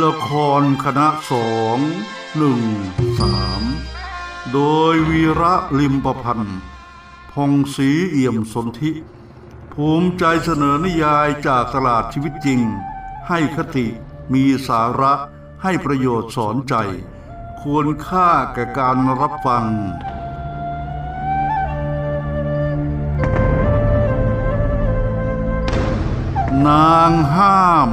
ละครคณะ213โดยวีระลิมประพันธ์พงศรีเอี่ยมสนธิภูมิใจเสนอนิยายจากตลาดชีวิตจริงให้คติมีสาระให้ประโยชน์สอนใจควรค่าแก่การรับฟังนางห้าม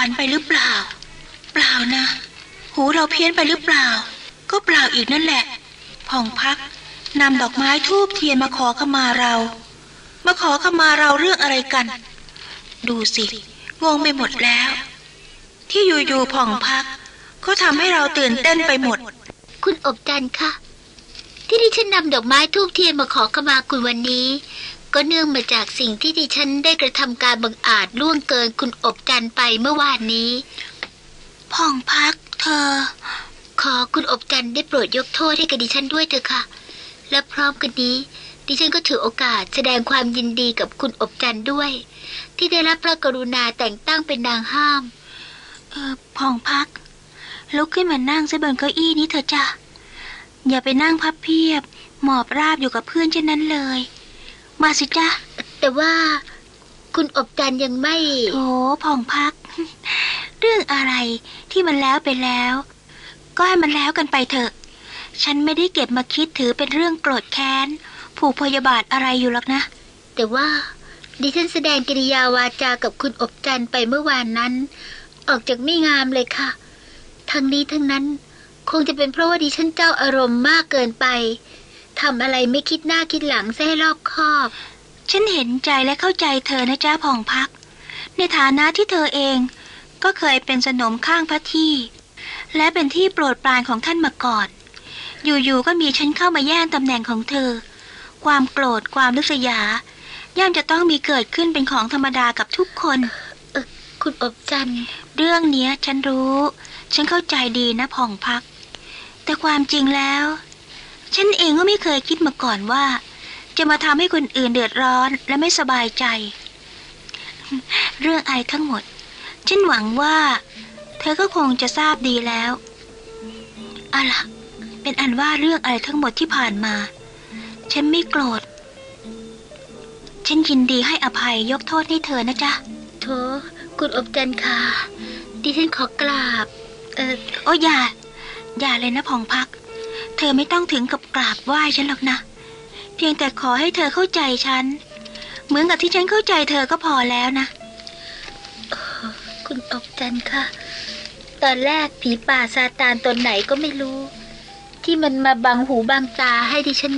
ฝันไปหรือเปล่าเปล่านะหูเราเพี้ยนไปหรือเปล่าก็เปล่าอีกนั่นแหละผ่องพักนำดอกไม้ธูปเทียนมาขอขมาเรามาขอขมาเราเรื่องอะไรกันดูสิงงไปหมดแล้วที่อยู่ๆผ่องพักเขาทำให้เราตื่นเต้นไปหมดคุณอบจันทร์คะที่ดิฉันนำดอกไม้ธูปเทียนมาขอขมาคุณวันนี้ก็เนื่องมาจากสิ่งที่ดิฉันได้กระทำการบังอาจล่วงเกินคุณอบจันทร์ไปเมื่อวานนี้ผ่องพักเธอขอคุณอบจันทร์ได้โปรดยกโทษให้กับดิฉันด้วยเถอะค่ะและพร้อมกันนี้ดิฉันก็ถือโอกาสแสดงความยินดีกับคุณอบจันทร์ด้วยที่ได้รับพระกรุณาแต่งตั้งเป็นนางห้ามผ่องพักลุกขึ้นมานั่งซะบนเก้าอี้นี้เถอะจ้ะอย่าไปนั่งพับเพียบหมอบราบอยู่กับเพื่อนเช่นนั้นเลยมาสิจ้ะแต่ว่าคุณอบจันยังไม่โถผ่องพักเรื่องอะไรที่มันแล้วไปแล้วก็ให้มันแล้วกันไปเถอะฉันไม่ได้เก็บมาคิดถือเป็นเรื่องโกรธแค้นผูกพยาบาทอะไรอยู่หรอกนะแต่ว่าดิฉันแสดงกิริยาวาจากับคุณอบจันไปเมื่อวานนั้นออกจากไม่งามเลยค่ะทั้งนี้ทั้งนั้นคงจะเป็นเพราะว่าดิฉันเจ้าอารมณ์มากเกินไปทำอะไรไม่คิดหน้าคิดหลังซะให้รอบคอบฉันเห็นใจและเข้าใจเธอนะจ้าผ่องพักในฐานะที่เธอเองก็เคยเป็นสนมข้างพระที่และเป็นที่โปรดปรานของท่านมาก่อนอยู่ๆก็มีฉันเข้ามาแย่งตำแหน่งของเธอความโกรธความริษยาย่อมจะต้องมีเกิดขึ้นเป็นของธรรมดากับทุกคนคุณอบจันเรื่องเนี้ยฉันรู้ฉันเข้าใจดีนะผ่องพักแต่ความจริงแล้วฉันเองก็ไม่เคยคิดมาก่อนว่าจะมาทำให้คนอื่นเดือดร้อนและไม่สบายใจเรื่องอะไรทั้งหมดฉันหวังว่าเธอก็คงจะทราบดีแล้วเอาล่ะเป็นอันว่าเรื่องอะไรทั้งหมดที่ผ่านมาฉันไม่โกรธฉันยินดีให้อภัยยกโทษให้เธอนะจ๊ะโธ่คุณอบจันทร์ค่ะดิฉันขอกราบโอ้อย่าเลยนะผ่องพักเธอไม่ต้องถึงกับกราบไหว้ฉันหรอกนะเพียงแต่ขอให้เธอเข้าใจฉันเหมือนกับที่ฉันเข้าใจเธอก็พอแล้วนะคุณอบจันทร์ค่ะตอนแรกผีป่าซาตานตนไหนก็ไม่รู้ที่มันมาบังหูบังตาให้ดิฉัน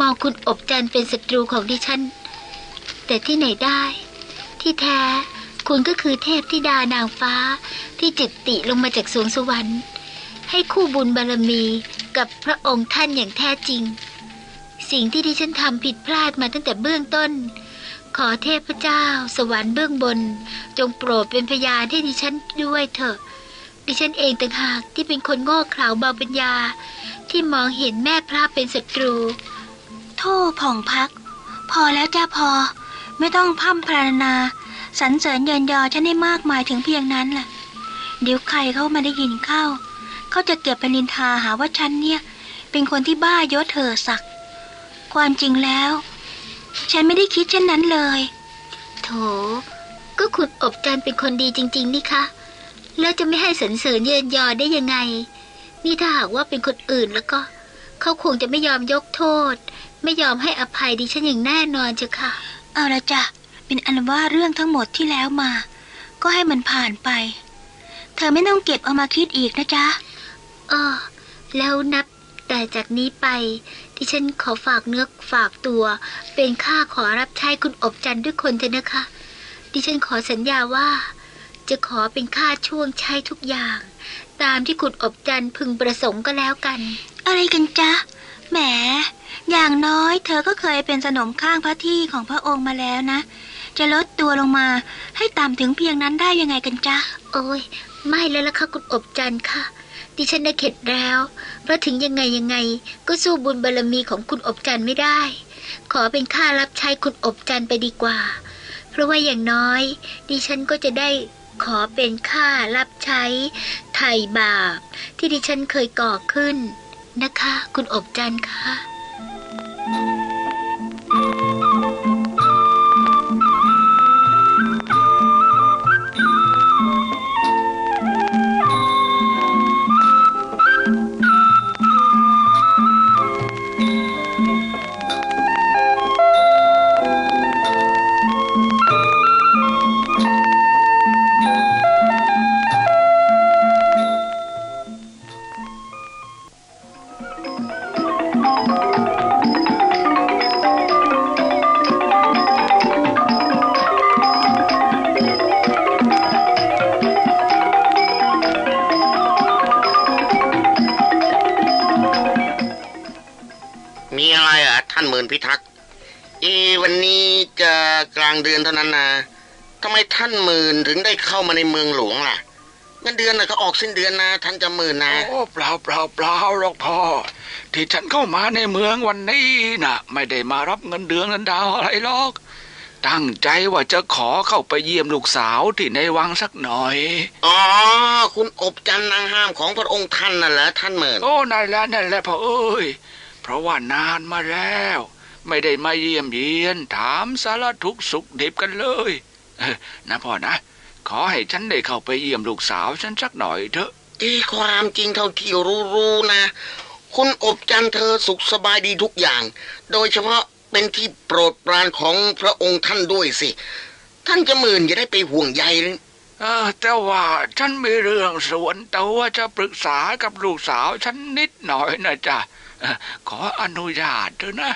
มองคุณอบจันทร์เป็นศัตรูของดิฉันแต่ที่ไหนได้ที่แท้คุณก็คือเทพธิดานางฟ้าที่จุติลงมาจากสวงสวรรค์ให้คู่บุญบารมีกับพระองค์ท่านอย่างแท้จริงสิ่งที่ดิฉันทำผิดพลาดมาตั้งแต่เบื้องต้นขอเทพเจ้าสวรรค์เบื้องบนจงโปรดเป็นพยานให้ดิฉันด้วยเถอะดิฉันเองต่างหากที่เป็นคนโง่เขลาเบาปัญญาที่มองเห็นแม่พระเป็นศัตรูโทษผ่องพักพอแล้วจ้าพอไม่ต้องพร่ำพรรณนาสรรเสริญเยินยอฉันให้มากมายถึงเพียงนั้นล่ะเดี๋ยวใครเข้ามาได้ยินเข้าเขาจะเก็บเป็นนินทาหาว่าฉันเนี่ยเป็นคนที่บ้ายศเธอสักความจริงแล้วฉันไม่ได้คิดเช่นนั้นเลยโถก็คุณอบจันทร์เป็นคนดีจริงๆนี่คะแล้วจะไม่ให้สรรเสริญเยินยอได้ยังไงนี่ถ้าหากว่าเป็นคนอื่นแล้วก็เขาคงจะไม่ยอมยกโทษไม่ยอมให้อภัยดิฉันอย่างแน่นอนเจ้าค่ะเอาละจ้ะเป็นอันว่าเรื่องทั้งหมดที่แล้วมาก็ให้มันผ่านไป เธอไม่ต้องเก็บเอามาคิดอีกนะจ๊ะแล้วนับแต่จากนี้ไปดิฉันขอฝากเนื้อฝากตัวเป็นข้าขอรับใช้คุณอบจันทร์ด้วยคนเถอะนะคะดิฉันขอสัญญาว่าจะขอเป็นข้าช่วงใช้ทุกอย่างตามที่คุณอบจันทร์พึงประสงค์ก็แล้วกันอะไรกันจ๊ะแหมอย่างน้อยเธอก็เคยเป็นสนมข้างพระที่ของพระองค์มาแล้วนะจะลดตัวลงมาให้ตามถึงเพียงนั้นได้ยังไงกันจ๊ะโอ้ยไม่เลยละค่ะคุณอบจันทร์ค่ะดิฉันได้เข็ดแล้วเพราะถึงยังไงก็สู้บุญบารมีของคุณอบจันทร์ไม่ได้ขอเป็นข้ารับใช้คุณอบจันทร์ไปดีกว่าเพราะว่าอย่างน้อยดิฉันก็จะได้ขอเป็นข้ารับใช้ไถ่บาปที่ดิฉันเคยก่อขึ้นนะคะคุณอบจันทร์ค่ะพิทักษ์วันนี้จะกลางเดือนเท่านั้นนะทำไมท่านหมื่นถึงได้เข้ามาในเมืองหลวงล่ะเงินเดือนน่ะก็ออกสิ้นเดือนนะท่านจะหมื่นนะโอ้เปล่าหรอกพ่อที่ฉันเข้ามาในเมืองวันนี้น่ะไม่ได้มารับเงินเดือนเงินดาวอะไรหรอกตั้งใจว่าจะขอเข้าไปเยี่ยมลูกสาวที่ในวังสักหน่อยอ๋อคุณอบจันทร์นางห้ามของพระองค์ท่านน่ะเหรอท่านหมื่นโอ้นั่นแหละพ่อเอ้ยเพราะว่านานมาแล้วไม่ได้มาเยี่ยมเยียนถามสารทุกข์สุขดิบกันเลยนะพ่อนะขอให้ฉันได้เข้าไปเยี่ยมลูกสาวฉันสักหน่อยเถอะที่ความจริงเท่าที่รู้นะคุณอบจันทร์เธอสุขสบายดีทุกอย่างโดยเฉพาะเป็นที่โปรดปรานของพระองค์ท่านด้วยสิท่านจะหมื่นจะได้ไปห่วงใยแต่ว่าฉันมีเรื่องส่วนตัวจะปรึกษากับลูกสาวฉันนิดหน่อยนะจ๊ะขออนุญาตเถอะนะ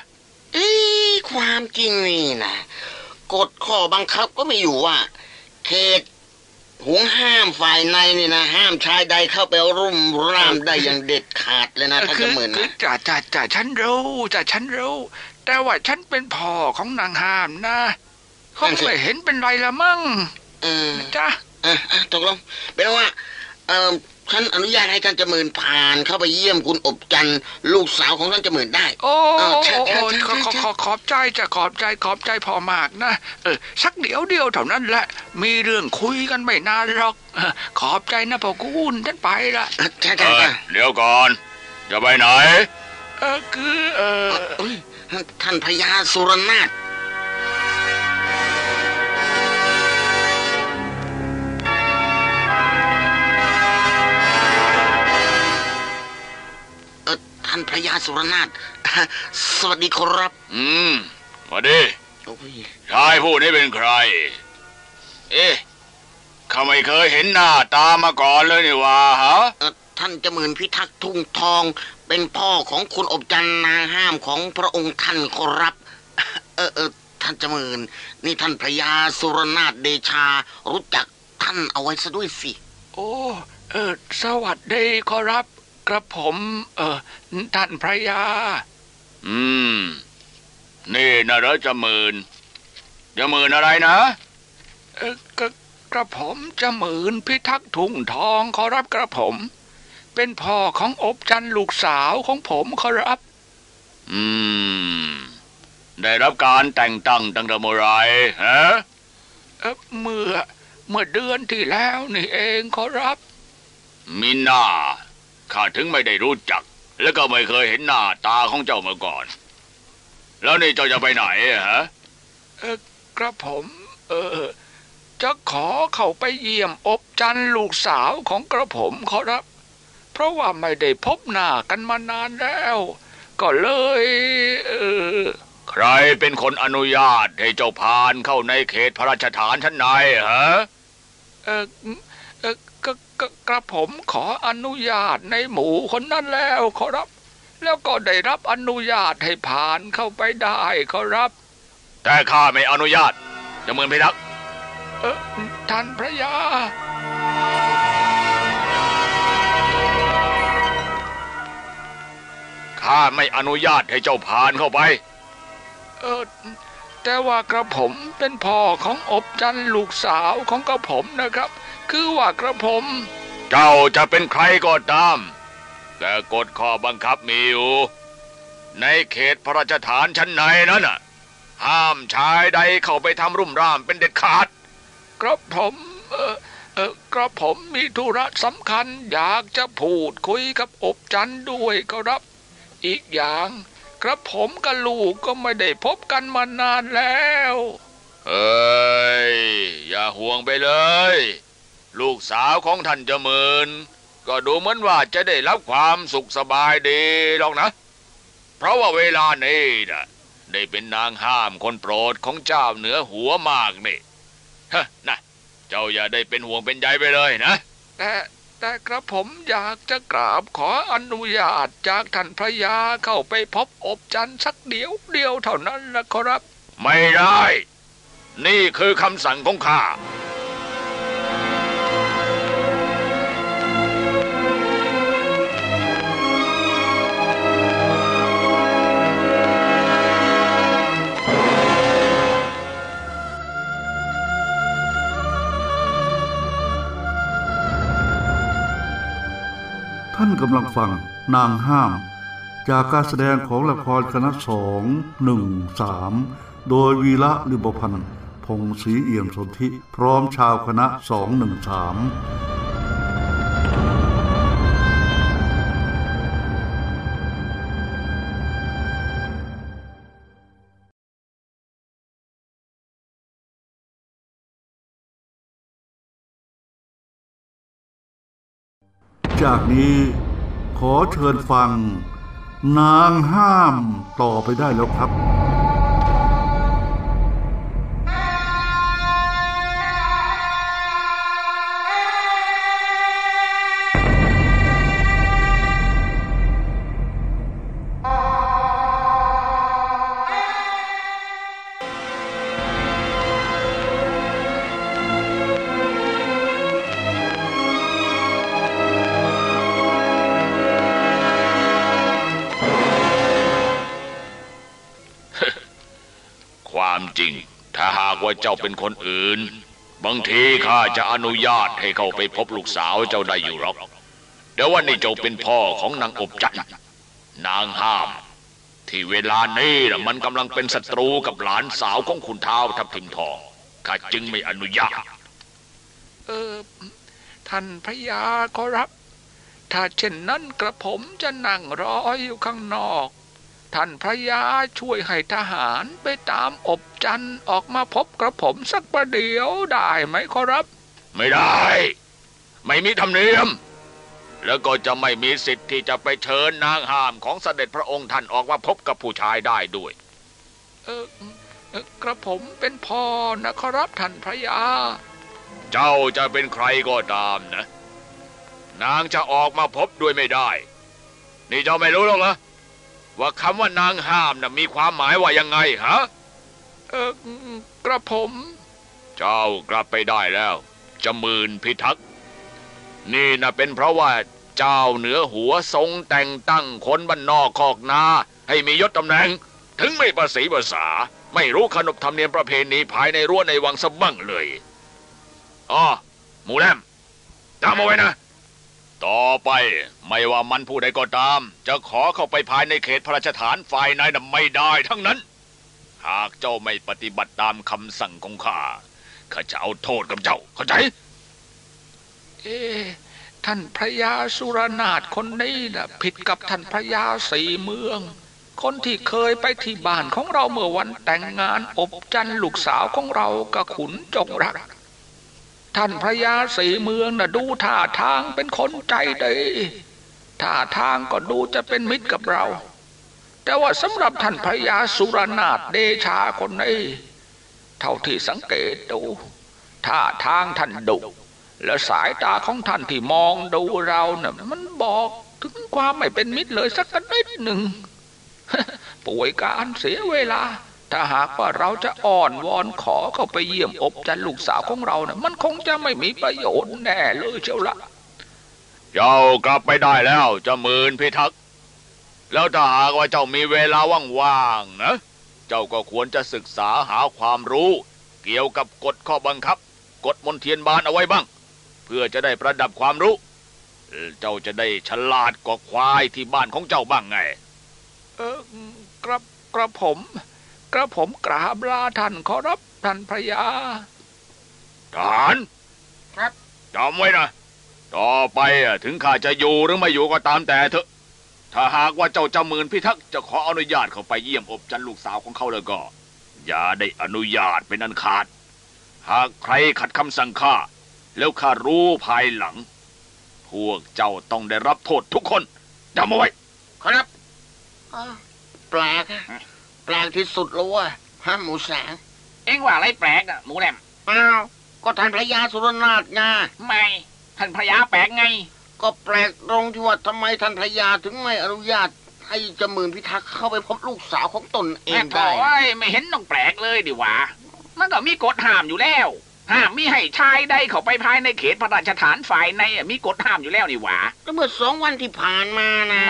ความจริงนี่นะกฎข้อบังคับก็มีอยู่ว่าเขตห่วงห้ามฝ่ายในนี่นะห้ามชายใดเข้าไปรุ่มร่ามได้อย่างเด็ดขาดเลยนะท่านจะเหมือนนะจ่าฉันรู้แต่ว่าฉันเป็นพ่อของนางห้ามนะเขาไม่เห็นเป็นไรละมั่งจ้ะตกลงเป็นว่าท่านอนุญาตให้ท่านจำเริญผ่านเข้าไปเยี่ยมคุณอบจันทร์ลูกสาวของท่านจำเริญได้โอ้ขอบใจพอมากนะสักเดียวเท่านั้นแหละมีเรื่องคุยกันไม่นานหรอกขอบใจนะพ่อคุณท่านไปละเดี๋ยวก่อนจะไปไหนท่านพญาสุรนาถท่านพญาสุรนาถสวัสดีครับสวัสดีชายผู้นี้เป็นใครข้าไม่เคยเห็นหน้าตามาก่อนเลยนี่ว่าฮะท่านจำเริญพิทักษ์ทุ่งทองเป็นพ่อของคุณอบจันทร์นางห้ามของพระองค์ท่านครับท่านจำเริญนี่ท่านพญาสุรนาถเดชารู้จักท่านเอาไว้ซะด้วยสิโอ้สวัสดีครับกระผมท่านพระยานี่นะเหรอจะหมื่นอะไรนะกระผมจะหมื่นพิทักษ์ทุ่งทองขอรับกระผมเป็นพ่อของอบจันทร์ลูกสาวของผมขอรับได้รับการแต่งตั้งตั้งแต่เมื่อไรฮะเมื่อเดือนที่แล้วนี่เองขอรับมีหน้าข้าถึงไม่ได้รู้จักและก็ไม่เคยเห็นหน้าตาของเจ้ามาก่อนแล้วนี่เจ้าจะไปไหนฮะกระผมจะขอเข้าไปเยี่ยมอบจันทร์ลูกสาวของกระผมขอรับเพราะว่าไม่ได้พบหน้ากันมานานแล้วก็เลยใครเป็นคนอนุญาตให้เจ้าพานเข้าในเขตพระราชฐานชั้นในฮะ กระผมขออนุญาตในหมู่คนนั้นแล้วขอรับแล้วก็ได้รับอนุญาตให้ผ่านเข้าไปได้ขอรับแต่ข้าไม่อนุญาตจะเมินพิทักษ์ท่านพระยาข้าไม่อนุญาตให้เจ้าผ่านเข้าไปแต่ว่ากระผมเป็นพ่อของอบจันลูกสาวของกระผมนะครับคือว่ากระผมเจ้าจะเป็นใครก็ตามแต่กฎข้อบังคับมีอยู่ในเขตพระราชฐานชั้นในนั้นน่ะห้ามชายใดเข้าไปทำรุ่มร่ามเป็นเด็ดขาดกระผมมีธุระสำคัญอยากจะพูดคุยกับอบจันด้วยก็รับอีกอย่างกระผมกับลูกก็ไม่ได้พบกันมานานแล้วเอ้ยอย่าห่วงไปเลยลูกสาวของท่านเจมินก็ดูเหมือนว่าจะได้รับความสุขสบายดีหรอกนะเพราะว่าเวลานี้นะได้เป็นนางห้ามคนโปรดของเจ้าเหนือหัวมากนี่ฮะนะเจ้าอย่าได้เป็นห่วงเป็นใยไปเลยนะแต่กระผมอยากจะกราบขออนุญาตจากท่านพระยาเข้าไปพบอบจันสักเดียวเท่านั้นนะครับไม่ได้นี่คือคำสั่งของข้าท่านกำลังฟังนางห้ามจากการแสดงของละครคณะ 213 โดยวีระลิบพันธ์พงศ์ศรีเอี่ยมสนธิพร้อมชาวคณะ 213จากนี้ขอเชิญฟังนางห้ามต่อไปได้แล้วครับจริงถ้าหากว่าเจ้าเป็นคนอื่นบางทีข้าจะอนุญาตให้เข้าไปพบลูกสาวเจ้าได้อยู่หรอกเดี๋ยววันนี้เจ้าเป็นพ่อของนางอบจันนางห้ามที่เวลานี้มันกำลังเป็นศัตรูกับหลานสาวของขุนท้าวทับทิมทองข้าจึงไม่อนุญาตท่านพระยาขอรับถ้าเช่นนั้นกระผมจะนั่งรออยู่ข้างนอกท่านพระยาช่วยให้ทหารไปตามอบจันออกมาพบกระผมสักประเดี๋ยวได้ไหมขอรับไม่ได้ไม่มีธรรมเนียมแล้วก็จะไม่มีสิทธิ์ที่จะไปเชิญนางห้ามของเสด็จพระองค์ท่านออกมาพบกับผู้ชายได้ด้วยกระผมเป็นพ่อนะขอรับท่านพระยาเจ้าจะเป็นใครก็ตามนะนางจะออกมาพบด้วยไม่ได้นี่เจ้าไม่รู้หรอกนะว่าคำว่านางห้ามมีความหมายว่ายังไงฮะกระผมเจ้ากลับไปได้แล้วเจมินพิทักษ์นี่นะเป็นเพราะว่าเจ้าเหนือหัวทรงแต่งตั้งคนบ้านนอกคอกนาให้มียศตำแหน่งถึงไม่ประสีภาษาไม่รู้ขนบธรรมเนียมประเพณีภายในรั้วในวังสบั้งเลยอ๋อหมูแลมตามเอาไว้นะต่อไปไม่ว่ามันผู้ใดก็ตามจะขอเข้าไปภายในเขตพระราชฐานฝ่ายในนั้นไม่ได้ทั้งนั้นหากเจ้าไม่ปฏิบัติตามคำสั่งของข้าข้าจะเอาโทษกับเจ้าเข้าใจท่านพระยาสุรนาถคนนี้น่ะผิดกับท่านพระยาสี่เมืองคนที่เคยไปที่บ้านของเราเมื่อวันแต่งงานอบจันลูกสาวของเรากับขุนจงรักท่านพระยาสีเมืองน่ะดูท่าทางเป็นคนใจดีท่าทางก็ดูจะเป็นมิตรกับเราแต่ว่าสำหรับท่านพระยาสุรนาถเดชาคนนี้เท่าที่สังเกตดูท่าทางท่านดุ แล้วสายตาของท่านที่มองดูเราเนี่ยมันบอกถึงความไม่เป็นมิตรเลยสักนิดหนึ่ง ป่วยการเสียเวลาถ้าหากว่าเราจะอ่อนวอนขอเข้าไปเยี่ยมอบจันลูกสาวของเราเนี่ยมันคงจะไม่มีประโยชน์แน่เลยเชียวละเจ้ากลับไปได้แล้วเจ้าหมื่นพิทักษ์แล้วถ้าหากว่าเจ้ามีเวลาว่างๆนะเจ้าก็ควรจะศึกษาหาความรู้เกี่ยวกับกฎข้อบังคับกฎมนเทียนบานเอาไว้บ้างเพื่อจะได้ประดับความรู้เจ้าจะได้ฉลาดกว่าควายที่บ้านของเจ้าบ้างไงกระผมกราบลาท่านขอรับท่านพระยาทหารครับจำไว้นะต่อไปถึงข้าจะอยู่หรือไม่อยู่ก็ตามแต่เถอะถ้าหากว่าเจ้าจำหมื่นพิทักษ์จะขออนุญาตเขาไปเยี่ยมอบจันลูกสาวของเขาแล้วก็อย่าได้อนุญาตเป็นอันขาดหากใครขัดคำสั่งข้าแล้วข้ารู้ภายหลังพวกเจ้าต้องได้รับโทษทุกคนจำเอาไว้ครับแปลกที่สุดเลยว่ะฮะหมูแสงเอ็งว่าอะไรแปลกอ่ะหมูแหลมอ้าวก็ท่านพระยาสุรนาถไงไม่ท่านพระยาแปลกไงก็แปลกตรงที่ว่าทำไมท่านพระยาถึงไม่อนุญาตให้จำหมื่นพิทักษ์เข้าไปพบลูกสาวของตนเองได้ไม่เห็นต้องแปลกเลยดิวะมันก็มีกฎห้ามอยู่แล้วห้ามมิให้ชายใดเข้าไปภายในเขตพระราชฐานฝ่ายในมีกฎห้ามอยู่แล้วนี่หว่าก็เมื่อ2 วันที่ผ่านมานะ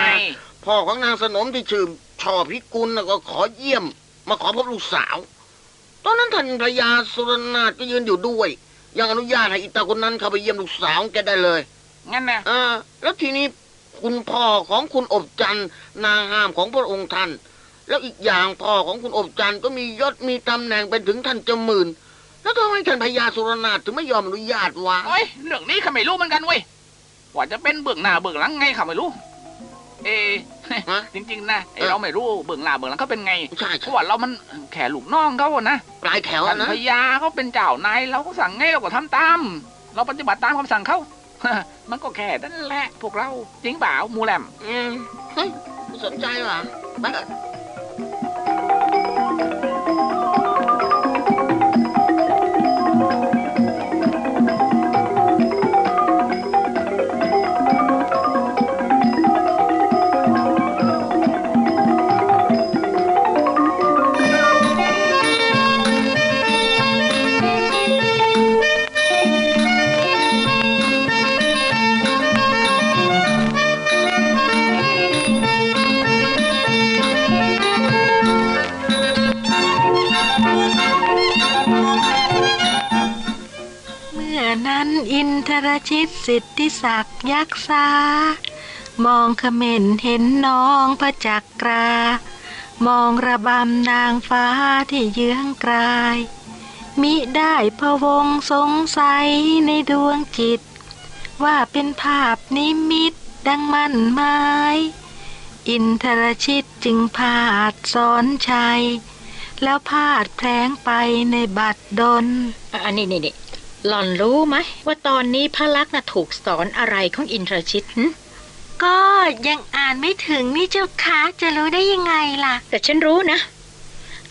พ่อของนางสนมที่ชื่อชอพิกุลก็ขอเยี่ยมมาขอพบลูกสาวตอนนั้นท่านพระยาสุรนาถก็ยืนอยู่ด้วยยังอนุญาตให้อิตาคนนั้นเข้าไปเยี่ยมลูกสาวแกได้เลยงั้นนะแล้วทีนี้คุณพ่อของคุณอบจันนางห้ามของพระองค์ท่านแล้วอีกอย่างพ่อของคุณอบจันก็มียศมีตำแหน่งเป็นถึงท่านเจ้าหมื่นแล้วทำไมท่านพญาสุรนาถถึงไม่ยอมอนุญาตวะเฮ้ยเรื่องนี้ข้าไม่รู้เหมือนกันเว้ยว่าจะเป็นเบื้องหน้าเบื้องหลังไงข้าไม่รู้จริงๆนะเราไม่รู้เบื้องหน้าเบื้องหลังเขาเป็นไงเพราะว่าเรามันแค่ลูกน้องเขานะปลายแถวนะท่านพญาเขาเป็นเจ้านายเราก็สั่งไงเราก็ทำตามเราปฏิบัติตามคำสั่งเขามันก็แค่นั่นแหละพวกเราจริงเปล่ามูแลมเฮ้ยสนใจหรอไปอินทรชิตสิทธิศักดิ์ยักษ์สามองเขม่นเห็นน้องพระจักรามองระบำนางฟ้าที่เยื้องกลายมิได้พะวงสงสัยในดวงจิตว่าเป็นภาพนิมิตดังมั่นหมายอินทรชิตจึงพาดสอนชัยแล้วพาดแพลงไปในบัดดลอันนี้นี่หล่อนรู้ไหมว่าตอนนี้พระลักษณ์ถูกสอนอะไรของอินทรชิตก็ยังอ่านไม่ถึงนี่เจ้าคะจะรู้ได้ยังไงล่ะแต่ฉันรู้นะ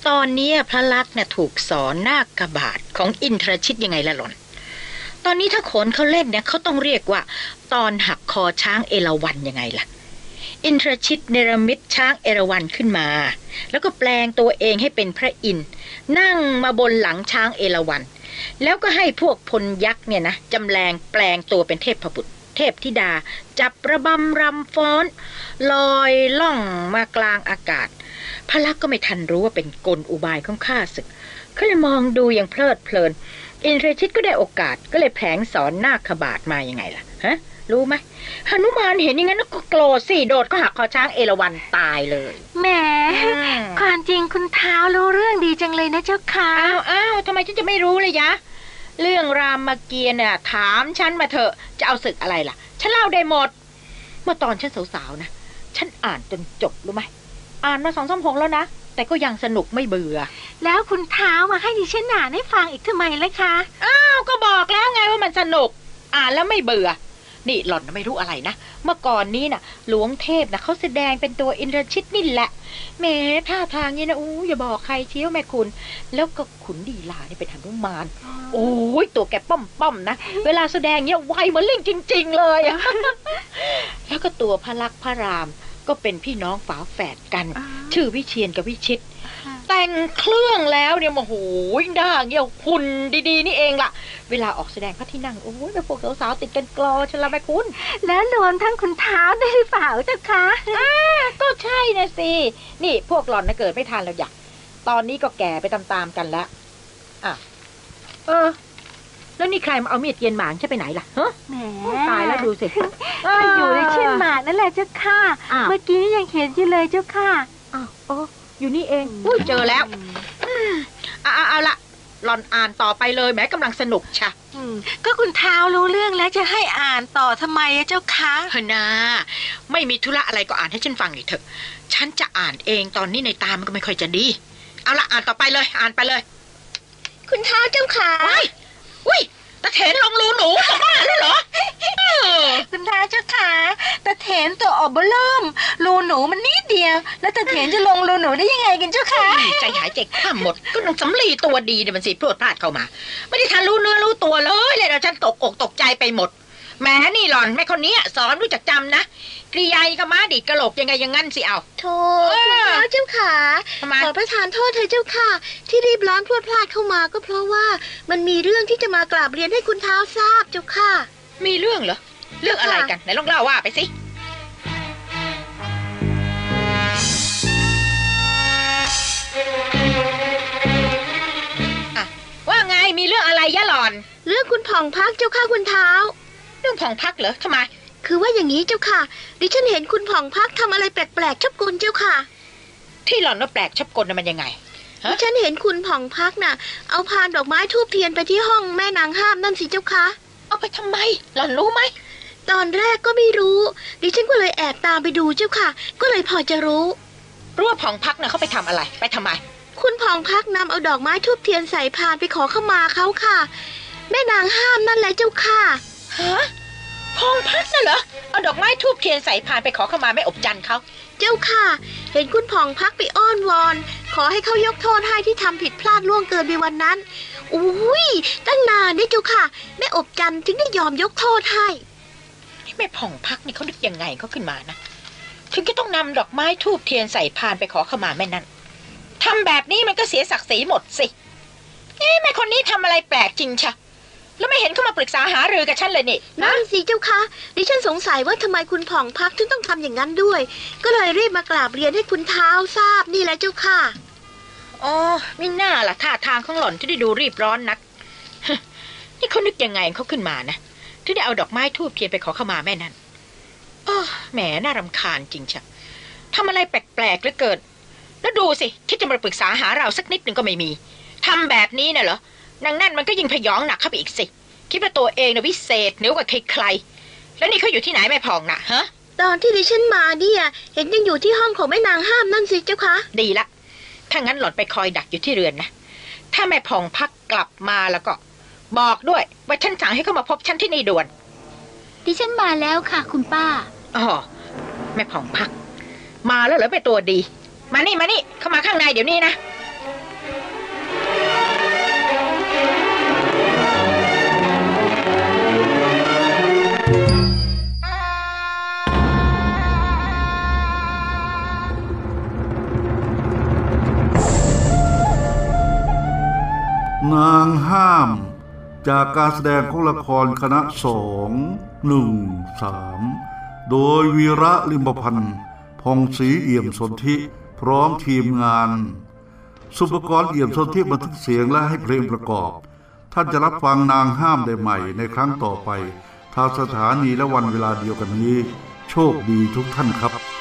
ตอนนี้พระลักษณ์ถูกสอนหน้ากบาทของอินทรชิตยังไงล่ะหล่อนตอนนี้ถ้าโขนเขาเล่นเนี่ยเขาต้องเรียกว่าตอนหักคอช้างเอราวัณยังไงล่ะอินทรชิตเนรมิตช้างเอราวัณขึ้นมาแล้วก็แปลงตัวเองให้เป็นพระอินทร์นั่งมาบนหลังช้างเอราวัณแล้วก็ให้พวกพลยักษ์เนี่ยนะจำแรงแปลงตัวเป็นเทพบุตรเทพธิดาจับระบำรำฟ้อนลอยล่องมากลางอากาศพระลักษณ์ก็ไม่ทันรู้ว่าเป็นกลอุบายของข้าศึกเขาเลยมองดูอย่างเพลิดเพลินอินทรชิตก็ได้โอกาสก็เลยแผลงสอนนาคบาทมายังไงล่ะฮะรู้ไหมหนุมานเห็นอย่างนั้นก็โกรธสิโดดก็หักคอช้างเอราวัณตายเลยแหมความจริงคุณท้าวรู้เรื่องดีจังเลยนะเจ้าค่ะอ้าวทำไมฉันจะไม่รู้เลยยะเรื่องรามเกียรติเนี่ยถามฉันมาเถอะจะเอาศึกอะไรล่ะฉันเล่าได้หมดเมื่อตอนฉันสาวๆนะฉันอ่านจนจบรู้ไหมอ่านมา2-3 หกแล้วนะแต่ก็ยังสนุกไม่เบื่อแล้วคุณท้าวมาให้ดิฉันอ่านให้ฟังอีกทำไมเลยคะอ้าวก็บอกแล้วไงว่ามันสนุกอ่านแล้วไม่เบื่อ นี่หล่อนไม่รู้อะไรนะเมื่อก่อนนี้นะหลวงเทพนะเขาแสดงเป็นตัวอินทรชิตนี่แหละแม้ท่าทางนี่นะอย่าบอกใครเชียวแม่คุณแล้วก็ขุนดีลานี่เป็นหนุมานโอ้ยตัวแกป้อมป้อมนะเวลาแสดงเนี่ยไวเหมือนลิงจริงๆเลยแล้วก็ตัวพระลักษมณ์พระรามก็เป็นพี่น้องฝาแฝดกันชื่อวิเชียรกับวิชิตแต่งเครื่องแล้วเนี่ยโอ้โหหน้าเงี้ยวคุณดีๆนี่เองล่ะเวลาออกแสดงพระที่นั่งโอ้ยพวกสาวๆติดกันกลอชลาแม่คุณแล้วรวมทั้งคุณเท้าได้หรือเปล่าเจ้าคะก็ใช่นะสินี่พวกหล่อนนะเกิดไม่ทันแล้วอยากตอนนี้ก็แก่ไปตามๆกันแล้วอ่ะแล้วนี่ใครมาเอามีดเย็นหมางใช่ไปไหนล่ะฮะแหมตายแล้วดูสิมันอยู่ในเช่นหมากนั่นแหละเจ้าค่ะเมื่อกี้ยังเห็นอยู่เลยเจ้าค่ะอ๋ออยู่นี่เองเจอแล้วเอาละหล่อนอ่านต่อไปเลยแม้กำลังสนุกชะก็คุณเท้ารู้เรื่องแล้วจะให้อ่านต่อทำไมเจ้าคะเฮนาไม่มีธุระอะไรก็อ่านให้ฉันฟังหน่อยเถอะฉันจะอ่านเองตอนนี้ในตามันก็ไม่ค่อยจะดีเอาละอ่านต่อไปเลยอ่านไปเลยคุณเท้าเจ้าขาอุ้ยตะเถนลงรูหนูบ้าแล้วเหรอคุณท้าเจ้าขาตะเถนตัวออกเบลมรูหนูมันนิดเดียวแล้วตะเถนจะลงรูหนูได้ยังไงกันเจ้าขาใจหายใจคว่ำหมดก็น้องสำลีตัวดีเนี่ยมันสิพลวดพลาดเข้ามาไม่ได้ทันรู้เนื้อรู้ตัวเลยเลยเราฉันตกอกตกใจไปหมดแม่นี่หล่อนแม่คนนี้สอนรู้จักจำนะกริยายก็มาดิกระโหลกยังไงยังงั้นสิเอาโธ่คุณท้าเจ้าขาขอประทานโทษเธอเจ้าค่ะที่รีบร้อนพลวดพลาดเข้ามาก็เพราะว่ามันมีเรื่องที่จะมากราบเรียนให้คุณท้าทราบเจ้าค่ะมีเรื่องเหรอเรื่องอะไรกันไหนลองเล่าว่าไปสิว่าไงมีเรื่องอะไรยะหล่อนเรื่องคุณผ่องพักเจ้าค่ะคุณเท้าเรื่องผ่องพักเหรอทำไมคือว่าอย่างนี้เจ้าค่ะดิฉันเห็นคุณผ่องพักทำอะไรแปลกๆชับกลเจ้าค่ะที่หล่อนว่าแปลกชับกลมันยังไงดิฉันเห็นคุณผ่องพักน่ะเอาพานดอกไม้ทูบเทียนไปที่ห้องแม่นางห้ามนั่นสิเจ้าค่ะเอาไปทำไมหล่อนรู้ไหมตอนแรกก็ไม่รู้ดิฉันก็เลยแอบตามไปดูเจ้าค่ะก็เลยพอจะรู้ว่าผ่องพักนะเขาไปทำอะไรไปทำไมคุณผ่องพักนำเอาดอกไม้ทูบเทียนใส่พานไปขอขมาเขาค่ะแม่นางห้ามนั่นแหละเจ้าค่ะฮะผ่องพักน่ะเหรอเอาดอกไม้ทูบเทียนใส่พานไปขอขมาแม่อบจันเขาเจ้าค่ะเห็นคุณผ่องพักไปอ้อนวอนขอให้เขายกโทษให้ที่ทำผิดพลาดล่วงเกินไปวันนั้นอุ้ยตั้งนานนี่เจ้าค่ะแม่อบจันถึงได้ยอมยกโทษให้แม่ผ่องพักนี่เขานึกยังไงเขาขึ้นมานะถึงก็ต้องนำดอกไม้ทูบเทียนใส่พานไปขอขมาแม่นั่นทำแบบนี้มันก็เสียศักดิ์ศรีหมดสิแม่คนนี้ทำอะไรแปลกจริงชะแล้วไม่เห็นเขามาปรึกษาหารือกับฉันเลยนี่นั่นสิเจ้าค่ะดิฉันสงสัยว่าทำไมคุณผ่องพักถึงต้องทำอย่างนั้นด้วยก็เลยรีบมากราบเรียนให้คุณเท้าทราบนี่แหละเจ้าค่ะอ๋อไม่น่าล่ะท่าทางของหล่อนที่ได้ดูรีบร้อนนักนี่เขานึกยังไงเขาขึ้นมานะที่ได้เอาดอกไม้ทูบเทียนไปขอขมาแม่นั่นอ๋อแหมน่ารำคาญจริงชะทำอะไรแปลกๆเหลือเกินแล้วดูสิคิดจะมาปรึกษาหาเราสักนิดนึงก็ไม่มีทำแบบนี้น่ะเหรอนางนั่นมันก็ยิ่งพยองหนักเข้าไปอีกสิคิดว่าตัวเองนะวิเศษเหนือกว่าใครๆแล้วนี่เขาอยู่ที่ไหนแม่ผ่องนะฮะตอนที่ดิฉันมาเนี่ยเห็นยังอยู่ที่ห้องของแม่นางห้ามนั่นสิเจ้าคะดีละถ้างั้นหล่อนไปคอยดักอยู่ที่เรือนนะถ้าแม่ผ่องพักกลับมาแล้วก็บอกด้วยว่าฉันสั่งให้เขามาพบฉันที่นี่ด่วนดิฉันมาแล้วค่ะคุณป้าอ๋อแม่ผ่องพักมาแล้วเหรอแม่ตัวดีมานี่เข้ามาข้างในเดี๋ยวนี้นะนางห้ามจากการแสดงของละครคณะ 2-1-3 โดยวีระลิมพันธ์พงศรีเอี่ยมสนธิพร้อมทีมงานสุภกรเอี่ยมสนธิบันทึกเสียงและให้เพลงประกอบท่านจะรับฟังนางห้ามได้ใหม่ในครั้งต่อไปทางสถานีและวันเวลาเดียวกันนี้โชคดีทุกท่านครับ